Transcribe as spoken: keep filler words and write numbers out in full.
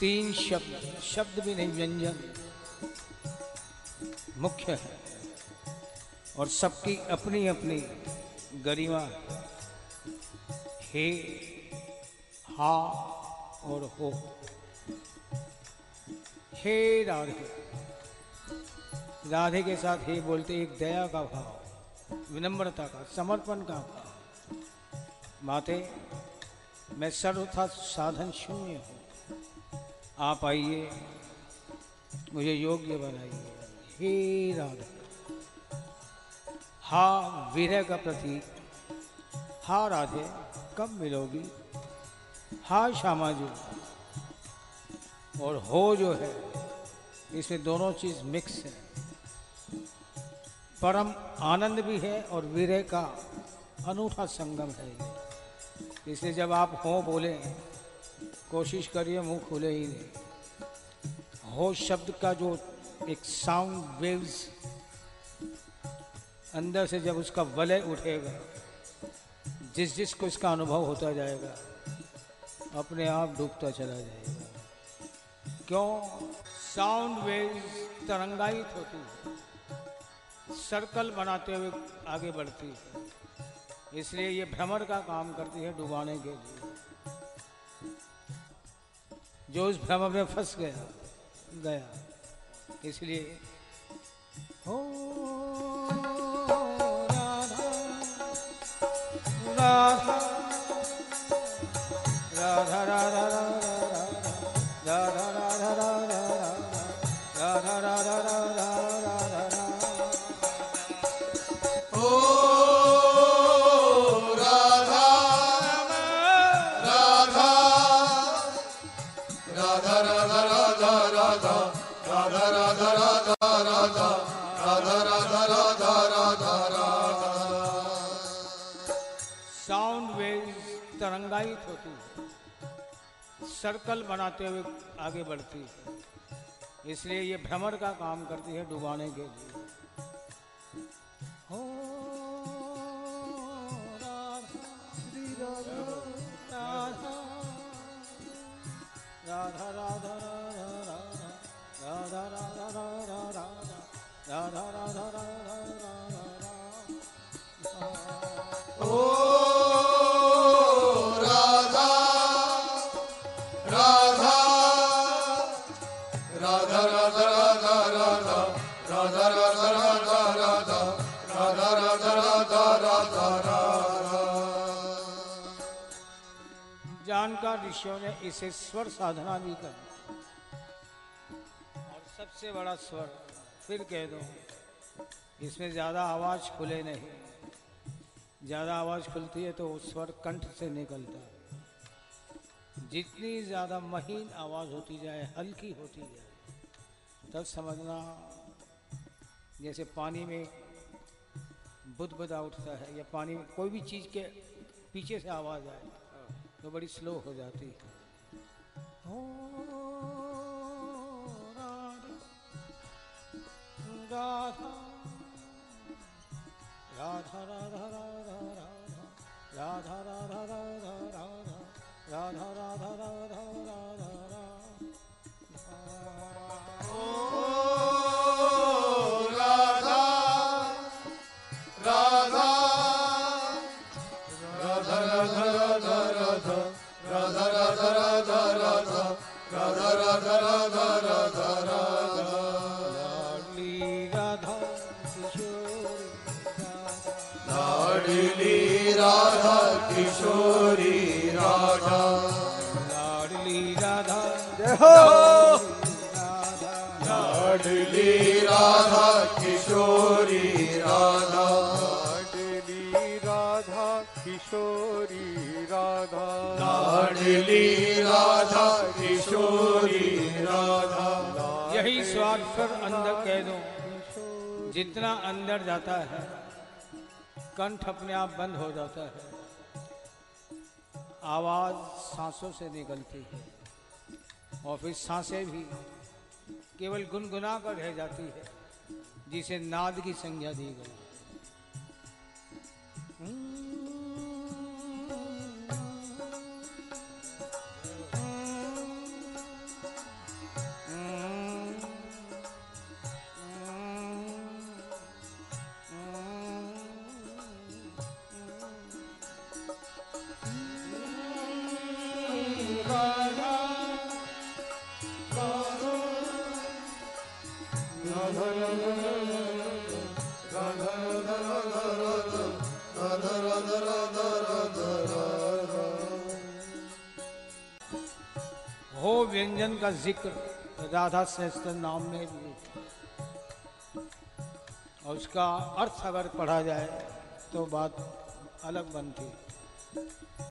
तीन शब्द, शब्द भी नहीं व्यंजन मुख्य है और सबकी अपनी अपनी गरिमा। हे, हा और हो। हे राधे, राधे के साथ हे बोलते एक दया का भाव, विनम्रता का, समर्पण का भाव। माते मैं सर्वथा साधन शून्य हूँ, आप आइए मुझे योग्य बनाइए। हे राधा, हा विरह का प्रतीक, हा राधे कब मिलोगी, हा श्यामा जो और हो जो है, इसमें दोनों चीज़ मिक्स है। परम आनंद भी है और विरह का अनूठा संगम है ये। इसलिए जब आप हो बोले कोशिश करिए मुंह खुले ही नहीं। हो शब्द का जो एक साउंड वेव्स अंदर से जब उसका वलय उठेगा, जिस जिस को इसका अनुभव होता जाएगा अपने आप डूबता चला जाएगा। क्यों? साउंड वेव्स तरंगायित होती है, सर्कल बनाते हुए आगे बढ़ती है, इसलिए ये भ्रमर का काम करती है डुबाने के लिए। जो उस भ्रम में फंस गया गया इसलिए हो राधा राधा राधा राधा राधा राधा राधा राधा राधा राधा। तरंगायित होती है, सर्कल बनाते हुए आगे बढ़ती है, इसलिए ये भ्रमर का काम करती है डुबाने के लिए। हो राधा राधा राधा राधा राधा राधा राधा राधा। जानकार ऋषियों ने इसे स्वर साधना भी कहा। और सबसे बड़ा स्वर, फिर कह दो, इसमें ज़्यादा आवाज़ खुले नहीं। ज़्यादा आवाज़ खुलती है तो स्वर कंठ से निकलता है। जितनी ज़्यादा महीन आवाज़ होती जाए, हल्की होती जाए, तब समझना जैसे पानी में बुदबुदा उठता है या पानी में कोई भी चीज़ के पीछे से आवाज़ आए तो बड़ी स्लो हो जाती है। हो राधा राधा राधा राधा राधा राधा राधा राधा राधा राधा। हो लाडली राधा किशोरी राधा, लाडली राधा किशोरी राधा, लाडली राधा किशोरी राधा। यही स्वाक्षर अंदर कह दो, जितना अंदर जाता है कंठ अपने आप बंद हो जाता है, आवाज सांसों से निकलती है और फिर सांसें भी केवल गुनगुना कर रह जाती है, जिसे नाद की संज्ञा दी गई। व्यंजन का जिक्र राधा सहस्त्र नाम में भी और उसका अर्थ अगर पढ़ा जाए तो बात अलग बनती है।